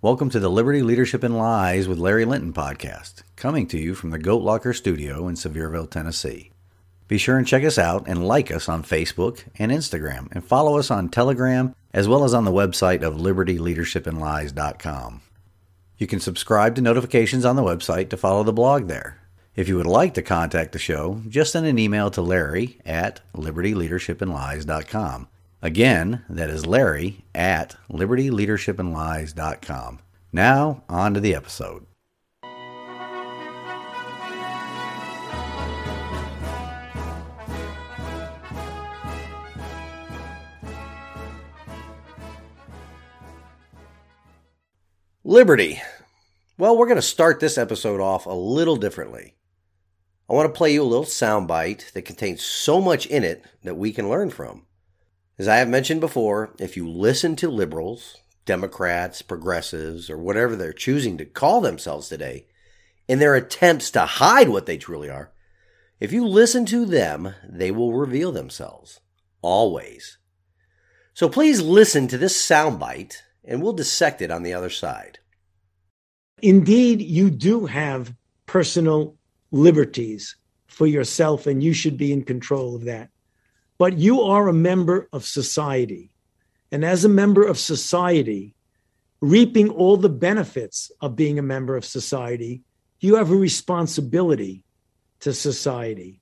Welcome to the Liberty, Leadership, and Lies with Larry Linton podcast, coming to you from the Goat Locker studio in Sevierville, Tennessee. Be sure and check us out and like us on Facebook and Instagram, and follow us on Telegram, as well as on the website of libertyleadershipandlies.com. You can subscribe to notifications on the website to follow the blog there. If you would like to contact the show, just send an email to Larry at libertyleadershipandlies.com. Again, that is Larry at libertyleadershipandlies.com. Now, on to the episode. Liberty. Well, we're going to start this episode off a little differently. I want to play you a little soundbite that contains so much in it that we can learn from. As I have mentioned before, if you listen to liberals, Democrats, progressives, or whatever they're choosing to call themselves today, in their attempts to hide what they truly are, if you listen to them, they will reveal themselves. Always. So please listen to this soundbite, and we'll dissect it on the other side. Indeed, you do have personal liberties for yourself, and you should be in control of that. But you are a member of society. And as a member of society, reaping all the benefits of being a member of society, you have a responsibility to society.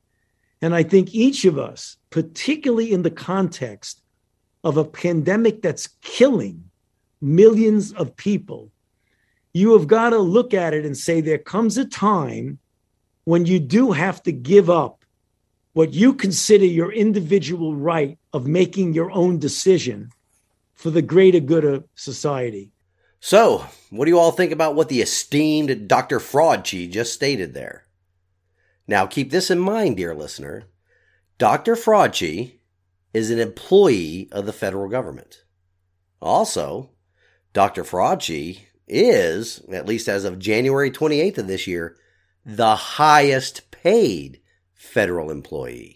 And I think each of us, particularly in the context of a pandemic that's killing millions of people, you have got to look at it and say there comes a time when you do have to give up what you consider your individual right of making your own decision for the greater good of society. So, what do you all think about what the esteemed Dr. Fauci just stated there? Now, keep this in mind, dear listener. Dr. Fauci is an employee of the federal government. Also, Dr. Fauci is, at least as of January 28th of this year, the highest paid federal employee.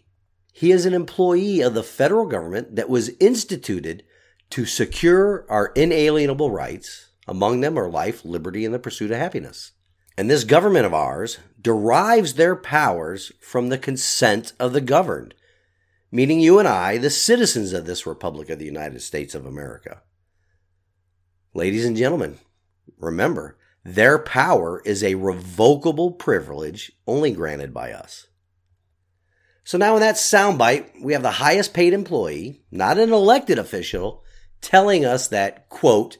He is an employee of the federal government that was instituted to secure our inalienable rights. Among them are life, liberty, and the pursuit of happiness. And this government of ours derives their powers from the consent of the governed, meaning you and I, the citizens of this Republic of the United States of America. Ladies and gentlemen, remember, their power is a revocable privilege only granted by us. So now in that soundbite, we have the highest paid employee, not an elected official, telling us that, quote,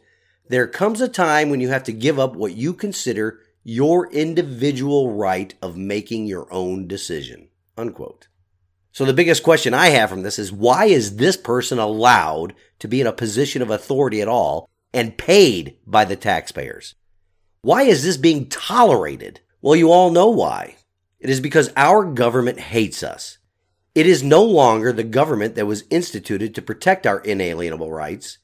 there comes a time when you have to give up what you consider your individual right of making your own decision, unquote. So the biggest question I have from this is, why is this person allowed to be in a position of authority at all and paid by the taxpayers? Why is this being tolerated? Well, you all know why. It is because our government hates us. It is no longer the government that was instituted to protect our inalienable rights,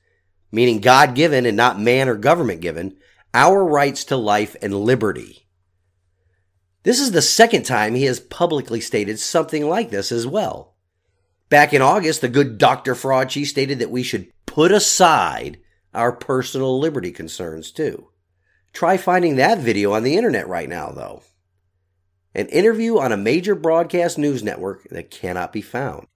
meaning God-given and not man or government-given, our rights to life and liberty. This is the second time he has publicly stated something like this as well. Back in August, the good Dr. Fauci stated that we should put aside our personal liberty concerns too. Try finding that video on the internet right now, though. An interview on a major broadcast news network that cannot be found.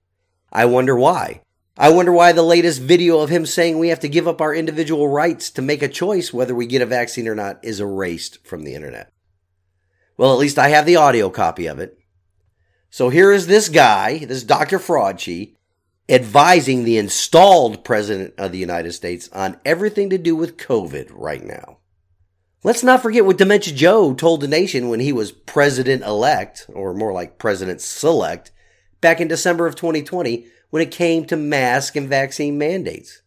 I wonder why. I wonder why the latest video of him saying we have to give up our individual rights to make a choice whether we get a vaccine or not is erased from the internet. Well, at least I have the audio copy of it. So here is this guy, this Dr. Fauci, advising the installed President of the United States on everything to do with COVID right now. Let's not forget what Dementia Joe told the nation when he was president-elect, or more like president-select, back in December of 2020 when it came to mask and vaccine mandates.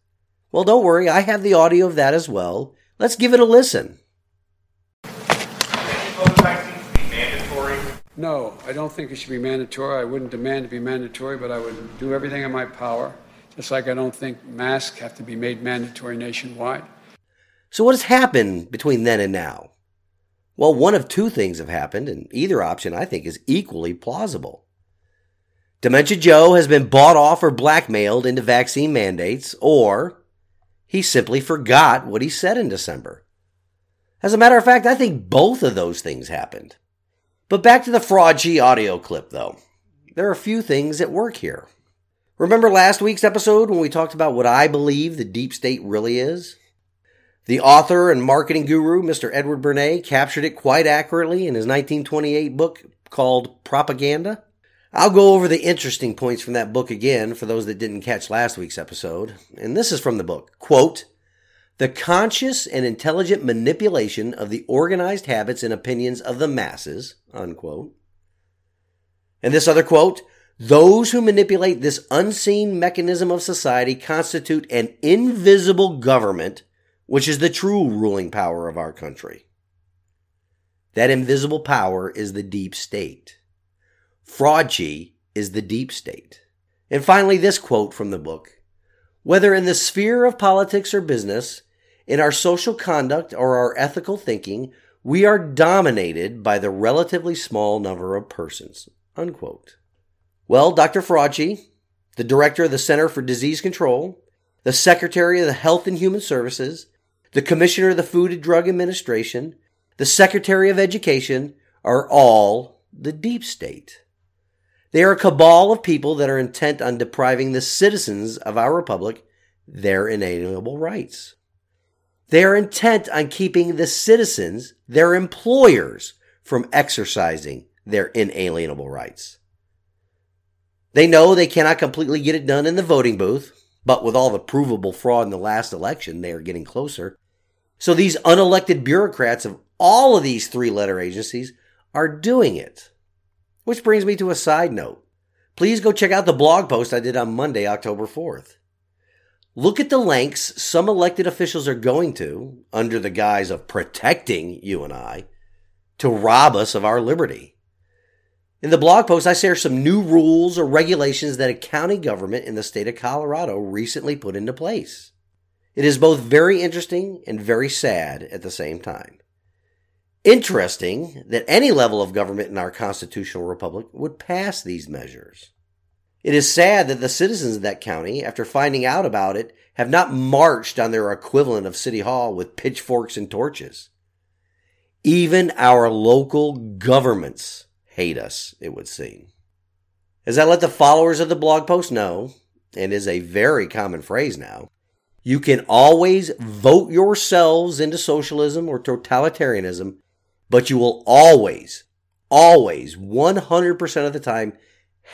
Well, don't worry, I have the audio of that as well. Let's give it a listen. Do you think both vaccines should be mandatory? No, I don't think it should be mandatory. I wouldn't demand to be mandatory, but I would do everything in my power, just like I don't think masks have to be made mandatory nationwide. So what has happened between then and now? Well, one of two things have happened, and either option, I think, is equally plausible. Dementia Joe has been bought off or blackmailed into vaccine mandates, or he simply forgot what he said in December. As a matter of fact, I think both of those things happened. But back to the Fauci audio clip, though. There are a few things at work here. Remember last week's episode when we talked about what I believe the deep state really is? The author and marketing guru, Mr. Edward Bernays, captured it quite accurately in his 1928 book called Propaganda. I'll go over the interesting points from that book again for those that didn't catch last week's episode. And this is from the book. Quote, "The conscious and intelligent manipulation of the organized habits and opinions of the masses," unquote. And this other quote, "Those who manipulate this unseen mechanism of society constitute an invisible government, which is the true ruling power of our country." That invisible power is the deep state. Fauci is the deep state. And finally, this quote from the book, "Whether in the sphere of politics or business, in our social conduct or our ethical thinking, we are dominated by the relatively small number of persons," unquote. Well, Dr. Fauci, the director of the Center for Disease Control, the Secretary of the Health and Human Services, the Commissioner of the Food and Drug Administration, the Secretary of Education, are all the deep state. They are a cabal of people that are intent on depriving the citizens of our republic their inalienable rights. They are intent on keeping the citizens, their employers, from exercising their inalienable rights. They know they cannot completely get it done in the voting booth, but with all the provable fraud in the last election, they are getting closer. So these unelected bureaucrats of all of these three-letter agencies are doing it. Which brings me to a side note. Please go check out the blog post I did on Monday, October 4th. Look at the lengths some elected officials are going to, under the guise of protecting you and I, to rob us of our liberty. In the blog post, I share some new rules or regulations that a county government in the state of Colorado recently put into place. It is both very interesting and very sad at the same time. Interesting that any level of government in our constitutional republic would pass these measures. It is sad that the citizens of that county, after finding out about it, have not marched on their equivalent of City Hall with pitchforks and torches. Even our local governments hate us, it would seem. As I let the followers of the blog post know, and is a very common phrase now, you can always vote yourselves into socialism or totalitarianism, but you will always, 100% of the time,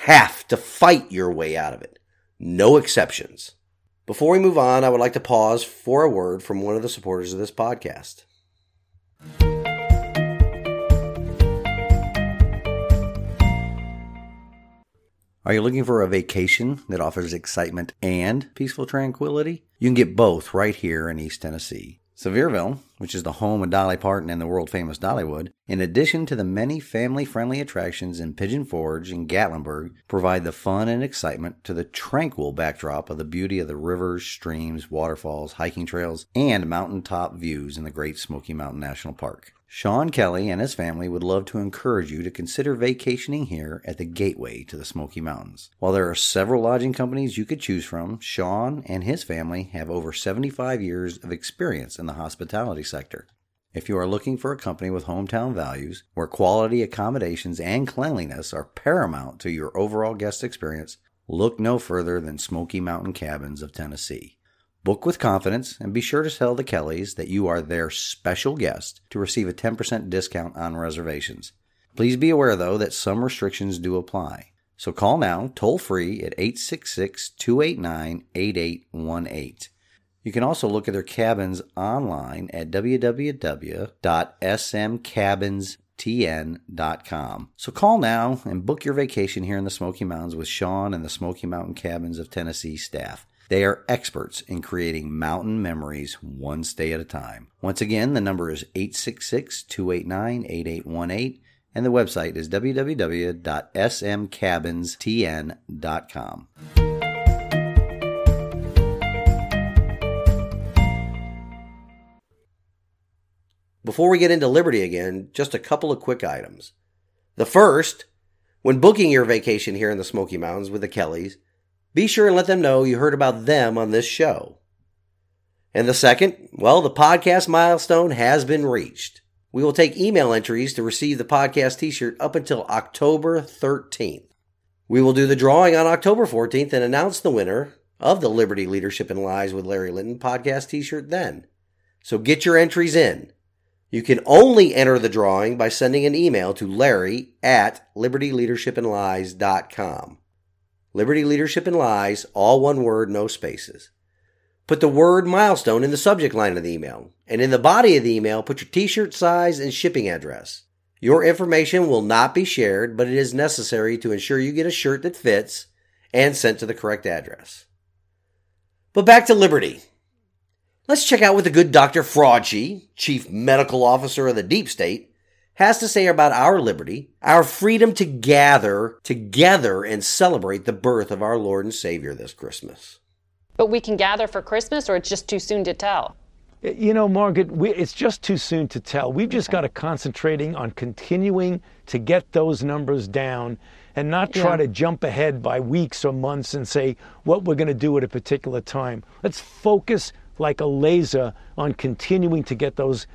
have to fight your way out of it. No exceptions. Before we move on, I would like to pause for a word from one of the supporters of this podcast. Are you looking for a vacation that offers excitement and peaceful tranquility? You can get both right here in East Tennessee. Sevierville, which is the home of Dolly Parton and the world-famous Dollywood, in addition to the many family-friendly attractions in Pigeon Forge and Gatlinburg, provide the fun and excitement to the tranquil backdrop of the beauty of the rivers, streams, waterfalls, hiking trails, and mountaintop views in the Great Smoky Mountain National Park. Sean Kelly and his family would love to encourage you to consider vacationing here at the gateway to the Smoky Mountains. While there are several lodging companies you could choose from, Sean and his family have over 75 years of experience in the hospitality sector. If you are looking for a company with hometown values, where quality accommodations and cleanliness are paramount to your overall guest experience, look no further than Smoky Mountain Cabins of Tennessee. Book with confidence and be sure to tell the Kellys that you are their special guest to receive a 10% discount on reservations. Please be aware, though, that some restrictions do apply. So call now, toll-free, at 866-289-8818. You can also look at their cabins online at www.smcabinstn.com. So call now and book your vacation here in the Smoky Mountains with Sean and the Smoky Mountain Cabins of Tennessee staff. They are experts in creating mountain memories one stay at a time. Once again, the number is 866-289-8818, and the website is www.smcabinstn.com. Before we get into liberty again, just a couple of quick items. The first, when booking your vacation here in the Smoky Mountains with the Kellys, be sure and let them know you heard about them on this show. And the second, well, the podcast milestone has been reached. We will take email entries to receive the podcast t-shirt up until October 13th. We will do the drawing on October 14th and announce the winner of the Liberty, Leadership, and Lies with Larry Linton podcast t-shirt then. So get your entries in. You can only enter the drawing by sending an email to larry@libertyleadershipandlies.com. Liberty, Leadership, and Lies, all one word, no spaces. Put the word milestone in the subject line of the email, and in the body of the email, put your t-shirt size and shipping address. Your information will not be shared, but it is necessary to ensure you get a shirt that fits and sent to the correct address. But back to Liberty. Let's check out what the good Dr. Fauci, Chief Medical Officer of the Deep State, has to say about our liberty, our freedom to gather together and celebrate the birth of our Lord and Savior this Christmas. But we can gather for Christmas, or it's just too soon to tell? You know, Margaret, it's just too soon to tell. We've just got to concentrating on continuing to get those numbers down and not try to jump ahead by weeks or months and say what we're going to do at a particular time. Let's focus like a laser on continuing to get those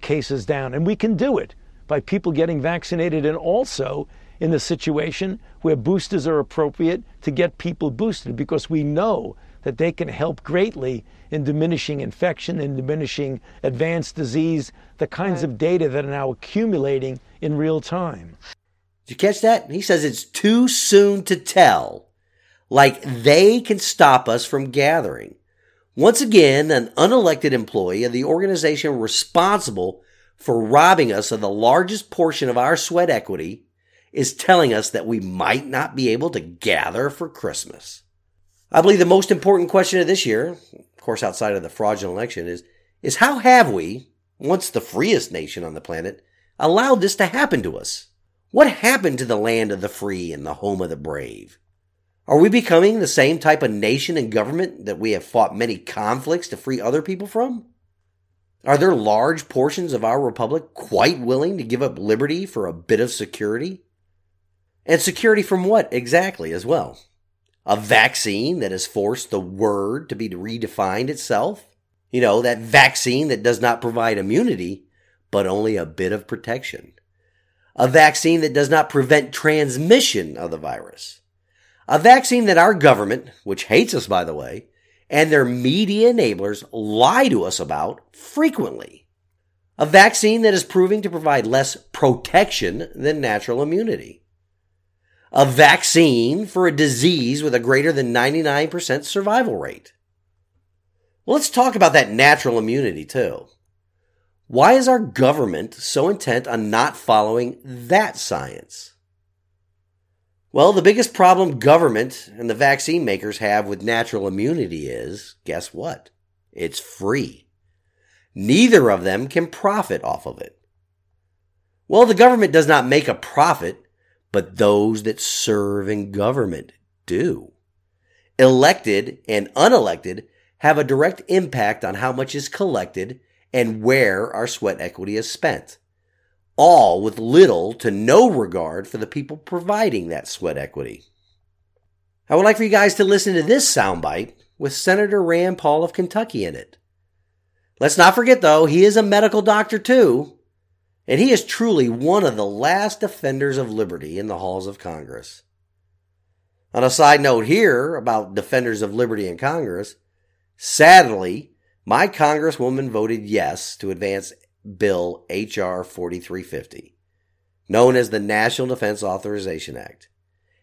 cases down. And we can do it by people getting vaccinated, and also in the situation where boosters are appropriate, to get people boosted, because we know that they can help greatly in diminishing infection and diminishing advanced disease, the kinds of data that are now accumulating in real time. Did you catch that? He says it's too soon to tell, like they can stop us from gathering. Once again, an unelected employee of the organization responsible for robbing us of the largest portion of our sweat equity is telling us that we might not be able to gather for Christmas. I believe the most important question of this year, of course outside of the fraudulent election, is how have we, once the freest nation on the planet, allowed this to happen to us? What happened to the land of the free and the home of the brave? Are we becoming the same type of nation and government that we have fought many conflicts to free other people from? Are there large portions of our republic quite willing to give up liberty for a bit of security? And security from what exactly as well? A vaccine that has forced the word to be redefined itself? You know, that vaccine that does not provide immunity, but only a bit of protection. A vaccine that does not prevent transmission of the virus. A vaccine that our government, which hates us, by the way, and their media enablers lie to us about frequently. A vaccine that is proving to provide less protection than natural immunity. A vaccine for a disease with a greater than 99% survival rate. Well, let's talk about that natural immunity too. Why is our government so intent on not following that science? Well, the biggest problem government and the vaccine makers have with natural immunity is, guess what? It's free. Neither of them can profit off of it. Well, the government does not make a profit, but those that serve in government do. Elected and unelected have a direct impact on how much is collected and where our sweat equity is spent, all with little to no regard for the people providing that sweat equity. I would like for you guys to listen to this soundbite with Senator Rand Paul of Kentucky in it. Let's not forget, though, he is a medical doctor, too, and he is truly one of the last defenders of liberty in the halls of Congress. On a side note here about defenders of liberty in Congress, sadly, my congresswoman voted yes to advance Bill H.R. 4350, known as the National Defense Authorization Act,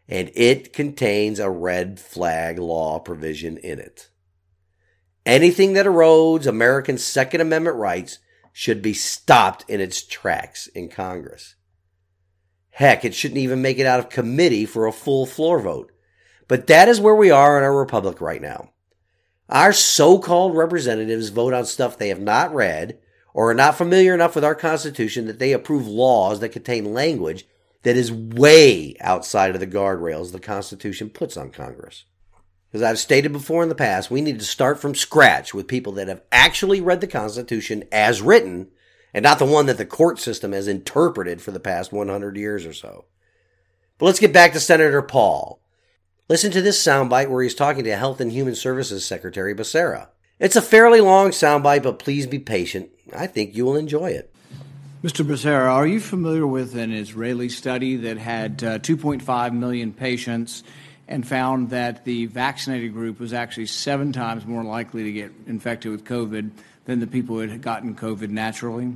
and it contains a red flag law provision in it. Anything that erodes American Second Amendment rights should be stopped in its tracks in Congress. Heck, it shouldn't even make it out of committee for a full floor vote. But that is where we are in our republic right now. Our so-called representatives vote on stuff they have not read or are not familiar enough with our Constitution that they approve laws that contain language that is way outside of the guardrails the Constitution puts on Congress. As I've stated before in the past, we need to start from scratch with people that have actually read the Constitution as written, and not the one that the court system has interpreted for the past 100 years or so. But let's get back to Senator Paul. Listen to this soundbite where he's talking to Health and Human Services Secretary Becerra. It's a fairly long soundbite, but please be patient. I think you will enjoy it. Mr. Becerra, are you familiar with an Israeli study that had 2.5 million patients and found that the vaccinated group was actually 7 times more likely to get infected with COVID than the people who had gotten COVID naturally?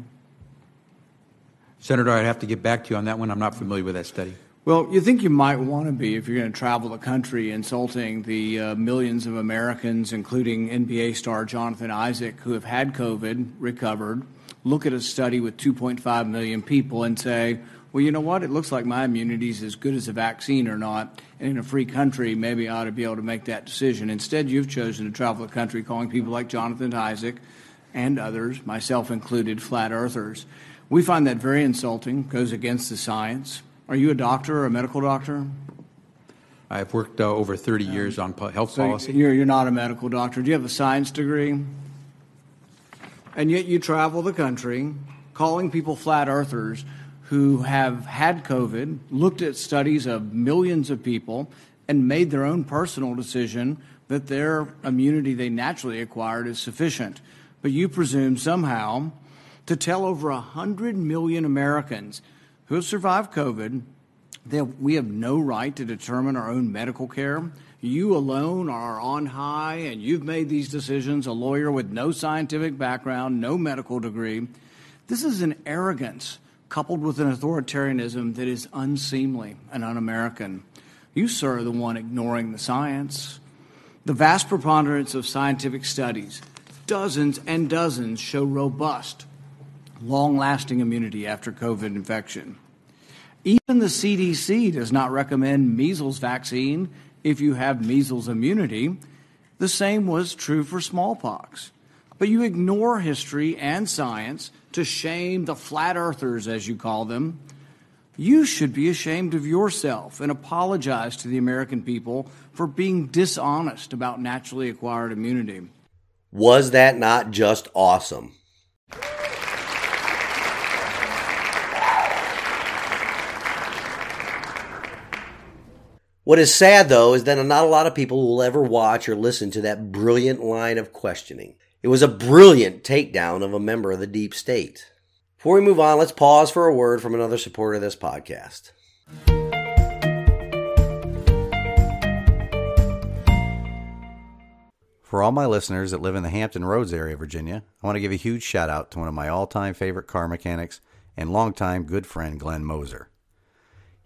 Senator, I'd have to get back to you on that one. I'm not familiar with that study. Well, you think you might want to be if you're going to travel the country insulting the millions of Americans, including NBA star Jonathan Isaac, who have had COVID, recovered, look at a study with 2.5 million people and say, well, you know what, it looks like my immunity is as good as a vaccine or not, and in a free country, maybe I ought to be able to make that decision. Instead, you've chosen to travel the country calling people like Jonathan Isaac and others, myself included, flat earthers. We find that very insulting, goes against the science. Are you a doctor or a medical doctor? I've worked over 30 years on health policy. You're not a medical doctor. Do you have a science degree? And yet you travel the country calling people flat earthers who have had COVID, looked at studies of millions of people, and made their own personal decision that their immunity they naturally acquired is sufficient. But you presume somehow to tell over 100 million Americans who have survived COVID, we have no right to determine our own medical care. You alone are on high, and you've made these decisions, a lawyer with no scientific background, no medical degree. This is an arrogance coupled with an authoritarianism that is unseemly and un-American. You, sir, are the one ignoring the science. The vast preponderance of scientific studies, dozens and dozens, show robust, long-lasting immunity after COVID infection. Even the CDC does not recommend measles vaccine if you have measles immunity. The same was true for smallpox. But you ignore history and science to shame the flat earthers, as you call them. You should be ashamed of yourself and apologize to the American people for being dishonest about naturally acquired immunity. Was that not just awesome? What is sad, though, is that not a lot of people will ever watch or listen to that brilliant line of questioning. It was a brilliant takedown of a member of the deep state. Before we move on, let's pause for a word from another supporter of this podcast. For all my listeners that live in the Hampton Roads area of Virginia, I want to give a huge shout out to one of my all-time favorite car mechanics and longtime good friend, Glenn Moser.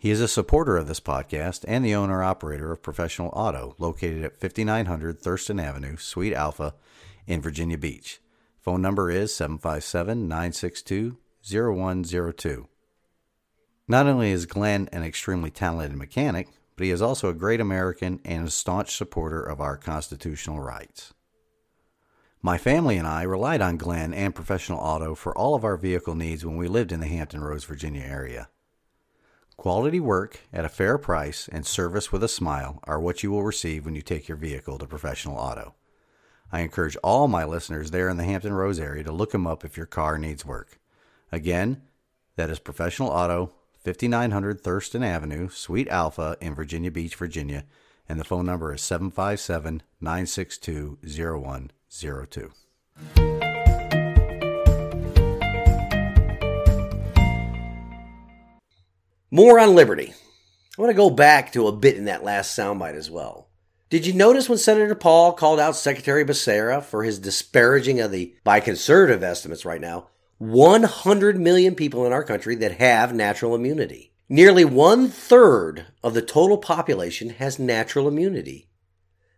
He is a supporter of this podcast and the owner-operator of Professional Auto, located at 5900 Thurston Avenue, Suite Alpha, in Virginia Beach. Phone number is 757-962-0102. Not only is Glenn an extremely talented mechanic, but he is also a great American and a staunch supporter of our constitutional rights. My family and I relied on Glenn and Professional Auto for all of our vehicle needs when we lived in the Hampton Roads, Virginia area. Quality work at a fair price and service with a smile are what you will receive when you take your vehicle to Professional Auto. I encourage all my listeners there in the Hampton Roads area to look them up if your car needs work. Again, that is Professional Auto, 5900 Thurston Avenue, Suite Alpha in Virginia Beach, Virginia, and the phone number is 757-962-0102. More on liberty. I want to go back to a bit in that last soundbite as well. Did you notice when Senator Paul called out Secretary Becerra for his disparaging of the, by conservative estimates right now, 100 million people in our country that have natural immunity? Nearly 1/3 of the total population has natural immunity.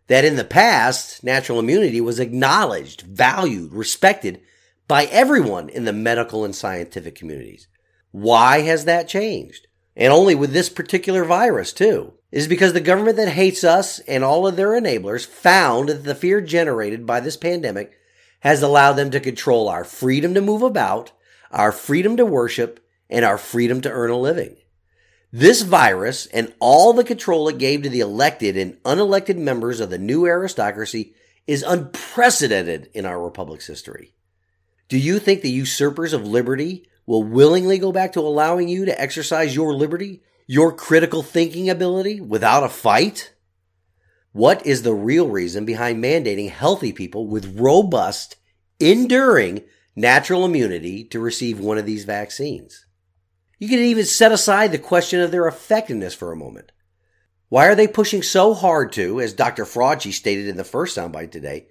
That in the past, natural immunity was acknowledged, valued, respected by everyone in the medical and scientific communities. Why has that changed? And only with this particular virus, too. It is because the government that hates us and all of their enablers found that the fear generated by this pandemic has allowed them to control our freedom to move about, our freedom to worship, and our freedom to earn a living. This virus and all the control it gave to the elected and unelected members of the new aristocracy is unprecedented in our republic's history. Do you think the usurpers of liberty will willingly go back to allowing you to exercise your liberty, your critical thinking ability, without a fight? What is the real reason behind mandating healthy people with robust, enduring natural immunity to receive one of these vaccines? You can even set aside the question of their effectiveness for a moment. Why are they pushing so hard to, as Dr. Fauci stated in the first soundbite today,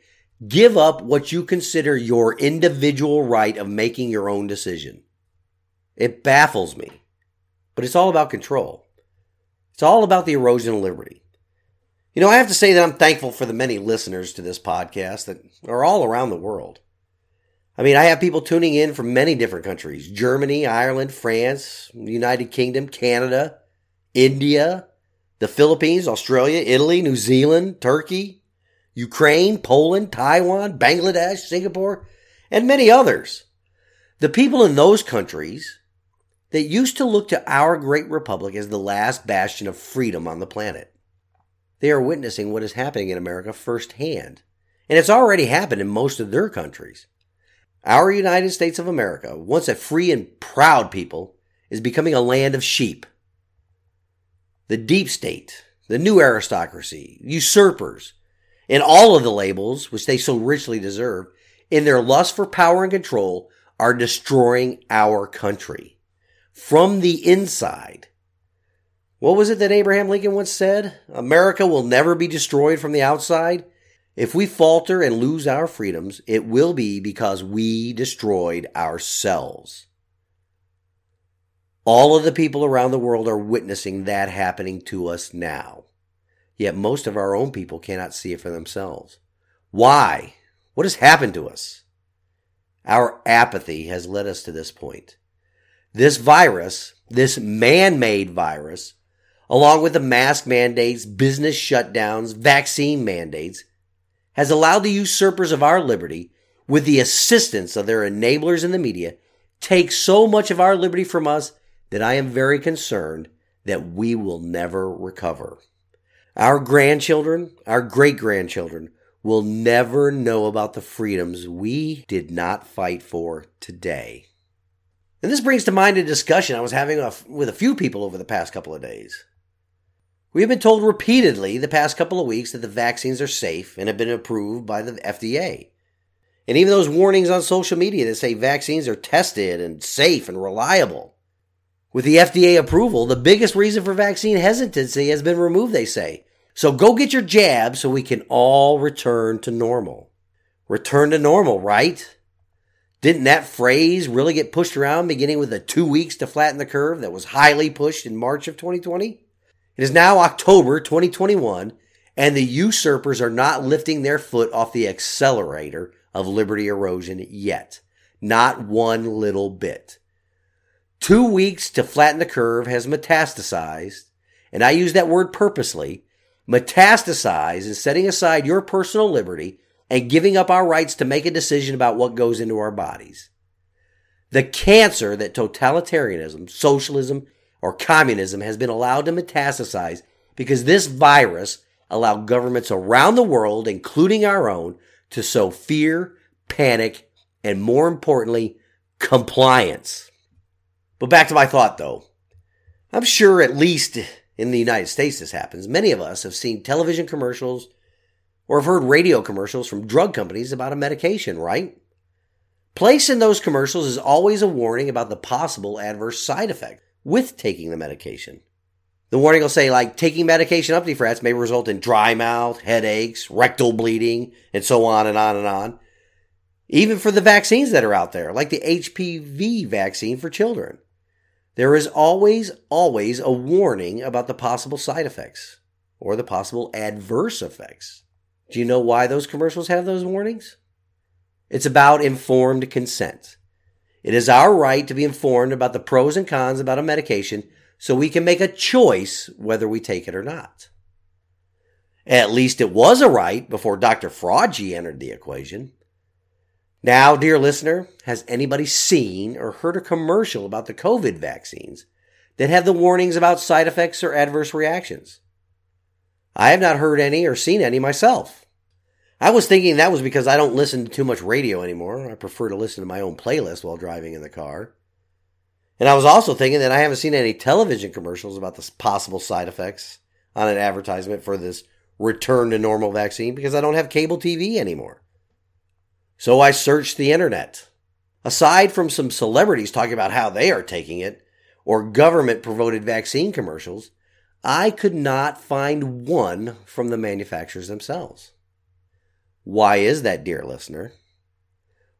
give up what you consider your individual right of making your own decision? It baffles me, but it's all about control. It's all about the erosion of liberty. You know, I have to say that I'm thankful for the many listeners to this podcast that are all around the world. I mean, I have people tuning in from many different countries: Germany, Ireland, France, United Kingdom, Canada, India, the Philippines, Australia, Italy, New Zealand, Turkey, Ukraine, Poland, Taiwan, Bangladesh, Singapore, and many others. The people in those countries that used to look to our great republic as the last bastion of freedom on the planet. They are witnessing what is happening in America firsthand, and it's already happened in most of their countries. Our United States of America, once a free and proud people, is becoming a land of sheep. The deep state, the new aristocracy, usurpers, and all of the labels which they so richly deserve, in their lust for power and control, are destroying our country from the inside. What was it that Abraham Lincoln once said? America will never be destroyed from the outside. If we falter and lose our freedoms, it will be because we destroyed ourselves. All of the people around the world are witnessing that happening to us now. Yet most of our own people cannot see it for themselves. Why? What has happened to us? Our apathy has led us to this point. This virus, this man-made virus, along with the mask mandates, business shutdowns, vaccine mandates, has allowed the usurpers of our liberty, with the assistance of their enablers in the media, take so much of our liberty from us that I am very concerned that we will never recover. Our grandchildren, our great-grandchildren, will never know about the freedoms we did not fight for today. And this brings to mind a discussion I was having with a few people over the past couple of days. We have been told repeatedly the past couple of weeks that the vaccines are safe and have been approved by the FDA. And even those warnings on social media that say vaccines are tested and safe and reliable. With the FDA approval, the biggest reason for vaccine hesitancy has been removed, they say. So go get your jab so we can all return to normal. Return to normal, right? Didn't that phrase really get pushed around, beginning with the 2 weeks to flatten the curve that was highly pushed in March of 2020? It is now October 2021, and the usurpers are not lifting their foot off the accelerator of liberty erosion yet. Not one little bit. 2 weeks to flatten the curve has metastasized, and I use that word purposely, metastasized in setting aside your personal liberty and giving up our rights to make a decision about what goes into our bodies. The cancer that totalitarianism, socialism, or communism has been allowed to metastasize because this virus allowed governments around the world, including our own, to sow fear, panic, and more importantly, compliance. But back to my thought, though. I'm sure, at least in the United States this happens, many of us have seen television commercials or have heard radio commercials from drug companies about a medication, right? Placed in those commercials is always a warning about the possible adverse side effect with taking the medication. The warning will say, like, taking medication Optifrats may result in dry mouth, headaches, rectal bleeding, and so on and on and on. Even for the vaccines that are out there, like the HPV vaccine for children, there is always a warning about the possible side effects or the possible adverse effects. Do you know why those commercials have those warnings? It's about informed consent. It is our right to be informed about the pros and cons about a medication so we can make a choice whether we take it or not. At least it was a right before Dr. Fauci entered the equation. Now, dear listener, has anybody seen or heard a commercial about the COVID vaccines that have the warnings about side effects or adverse reactions? I have not heard any or seen any myself. I was thinking that was because I don't listen to too much radio anymore. I prefer to listen to my own playlist while driving in the car. And I was also thinking that I haven't seen any television commercials about the possible side effects on an advertisement for this return to normal vaccine because I don't have cable TV anymore. So I searched the internet. Aside from some celebrities talking about how they are taking it or government-promoted vaccine commercials, I could not find one from the manufacturers themselves. Why is that, dear listener?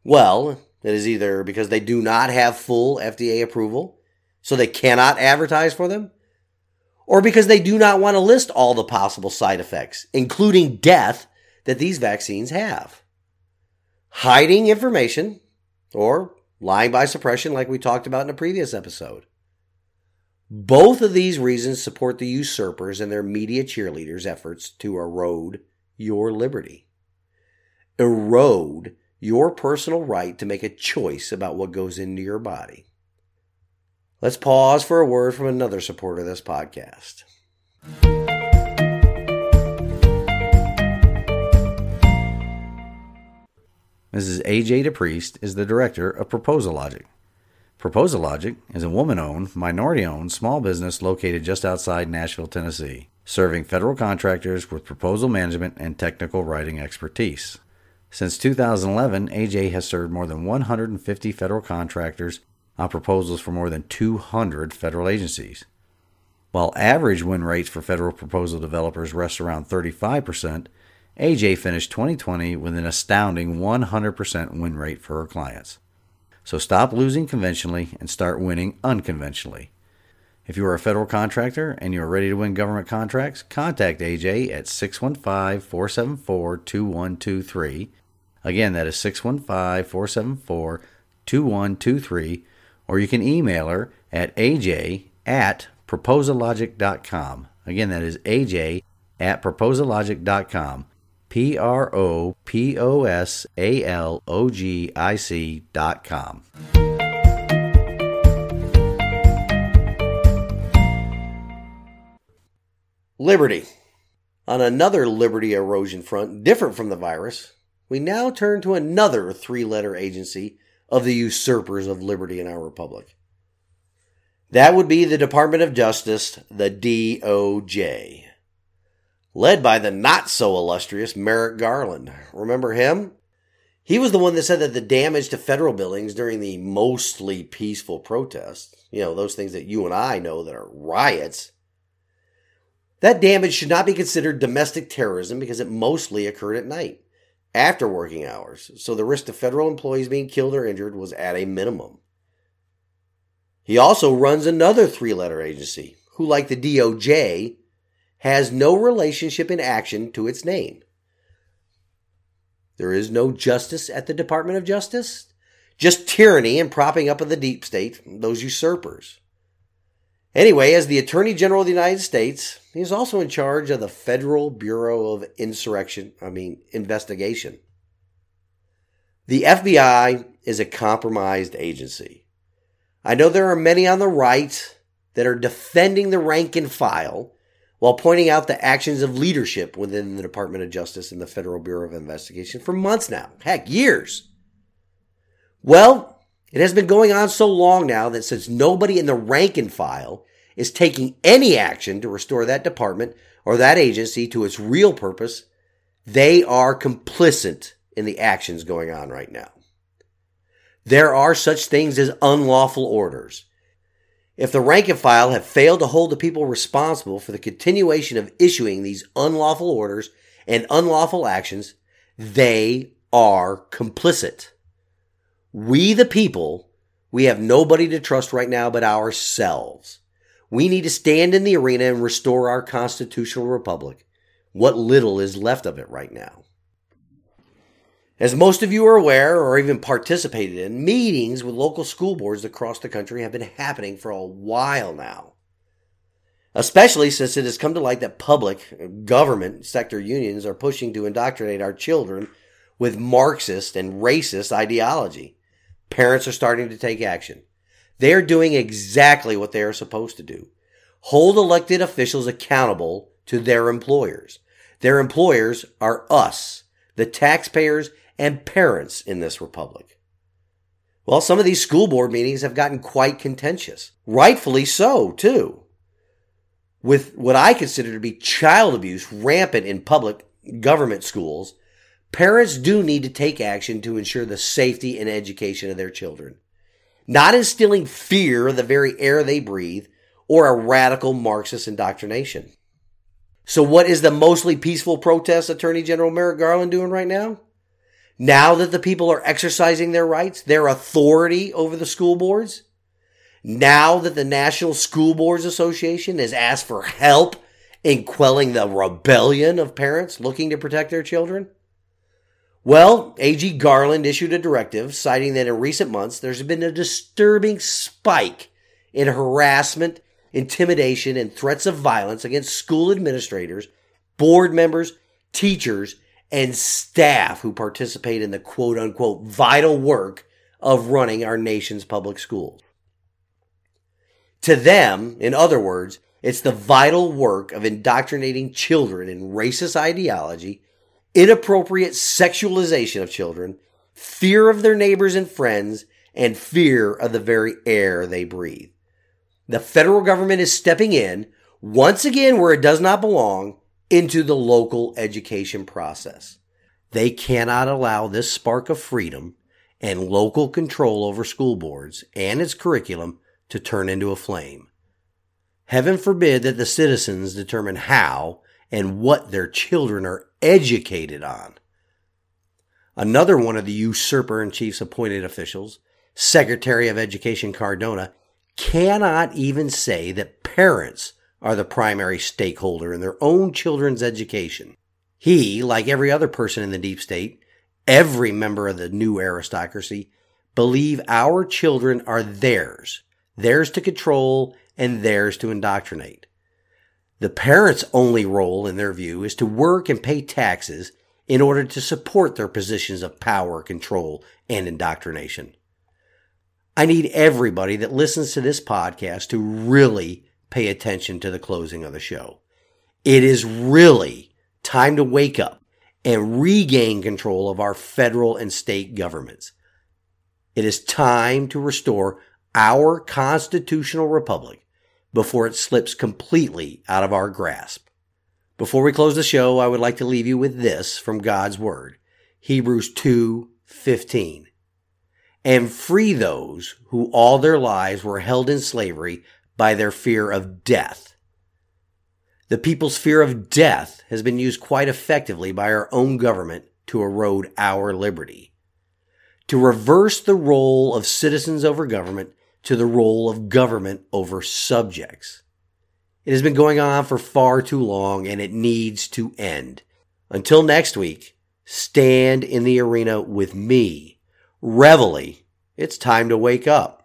Well, it is either because they do not have full FDA approval, so they cannot advertise for them, or because they do not want to list all the possible side effects, including death, that these vaccines have. Hiding information, or lying by suppression like we talked about in a previous episode. Both of these reasons support the usurpers and their media cheerleaders' efforts to erode your liberty. Erode your personal right to make a choice about what goes into your body. Let's pause for a word from another supporter of this podcast. Mrs. A.J. DePriest is the director of Proposalogic. Proposalogic is a woman-owned, minority-owned small business located just outside Nashville, Tennessee, serving federal contractors with proposal management and technical writing expertise. Since 2011, AJ has served more than 150 federal contractors on proposals for more than 200 federal agencies. While average win rates for federal proposal developers rest around 35%, AJ finished 2020 with an astounding 100% win rate for her clients. So stop losing conventionally and start winning unconventionally. If you are a federal contractor and you are ready to win government contracts, contact AJ at 615-474-2123. Again, that is 615-474-2123. Or you can email her at aj@proposalogic.com. Again, that is aj@proposalogic.com. PROPOSALOGIC.com. Liberty. On another liberty erosion front, different from the virus, we now turn to another three-letter agency of the usurpers of liberty in our republic. That would be the Department of Justice, the DOJ. Led by the not-so-illustrious Merrick Garland. Remember him? He was the one that said that the damage to federal buildings during the mostly peaceful protests, those things that you and I know that are riots, that damage should not be considered domestic terrorism because it mostly occurred at night, after working hours, so the risk to federal employees being killed or injured was at a minimum. He also runs another three-letter agency, who, like the DOJ, has no relationship in action to its name. There is no justice at the Department of Justice, just tyranny and propping up of the deep state, those usurpers. Anyway, as the Attorney General of the United States, he is also in charge of the Federal Bureau of Investigation. The FBI is a compromised agency. I know there are many on the right that are defending the rank and file, while pointing out the actions of leadership within the Department of Justice and the Federal Bureau of Investigation for months now. Heck, years. Well, it has been going on so long now that since nobody in the rank and file is taking any action to restore that department or that agency to its real purpose, they are complicit in the actions going on right now. There are such things as unlawful orders. If the rank and file have failed to hold the people responsible for the continuation of issuing these unlawful orders and unlawful actions, they are complicit. We, the people, we have nobody to trust right now but ourselves. We need to stand in the arena and restore our constitutional republic, what little is left of it right now. As most of you are aware or even participated in, meetings with local school boards across the country have been happening for a while now, especially since it has come to light that public government sector unions are pushing to indoctrinate our children with Marxist and racist ideology. Parents are starting to take action. They are doing exactly what they are supposed to do. Hold elected officials accountable to their employers. Their employers are us, the taxpayers and parents in this republic. Well, some of these school board meetings have gotten quite contentious. Rightfully so, too. with what I consider to be child abuse rampant in public government schools, parents do need to take action to ensure the safety and education of their children, not instilling fear of the very air they breathe or a radical Marxist indoctrination. So what is the mostly peaceful protest Attorney General Merrick Garland doing right now? Now that the people are exercising their rights, their authority over the school boards, now that the National School Boards Association has asked for help in quelling the rebellion of parents looking to protect their children? Well, A.J. Garland issued a directive citing that in recent months there's been a disturbing spike in harassment, intimidation, and threats of violence against school administrators, board members, teachers, and staff who participate in the quote-unquote vital work of running our nation's public schools. To them, in other words, it's the vital work of indoctrinating children in racist ideology, inappropriate sexualization of children, fear of their neighbors and friends, and fear of the very air they breathe. The federal government is stepping in, once again where it does not belong, into the local education process. They cannot allow this spark of freedom and local control over school boards and its curriculum to turn into a flame. Heaven forbid that the citizens determine how and what their children are educated on. Another one of the usurper in chief's appointed officials, Secretary of Education Cardona, cannot even say that parents are the primary stakeholder in their own children's education. He, like every other person in the deep state, every member of the new aristocracy, believe our children are theirs, theirs to control and theirs to indoctrinate. The parents' only role, in their view, is to work and pay taxes in order to support their positions of power, control, and indoctrination. I need everybody that listens to this podcast to really pay attention to the closing of the show. It is really time to wake up and regain control of our federal and state governments. It is time to restore our constitutional republic before it slips completely out of our grasp. Before we close the show, I would like to leave you with this from God's Word, Hebrews 2:15. And free those who all their lives were held in slavery by their fear of death. The people's fear of death has been used quite effectively by our own government to erode our liberty. To reverse the role of citizens over government to the role of government over subjects. It has been going on for far too long, and it needs to end. Until next week, stand in the arena with me. Reveille, it's time to wake up.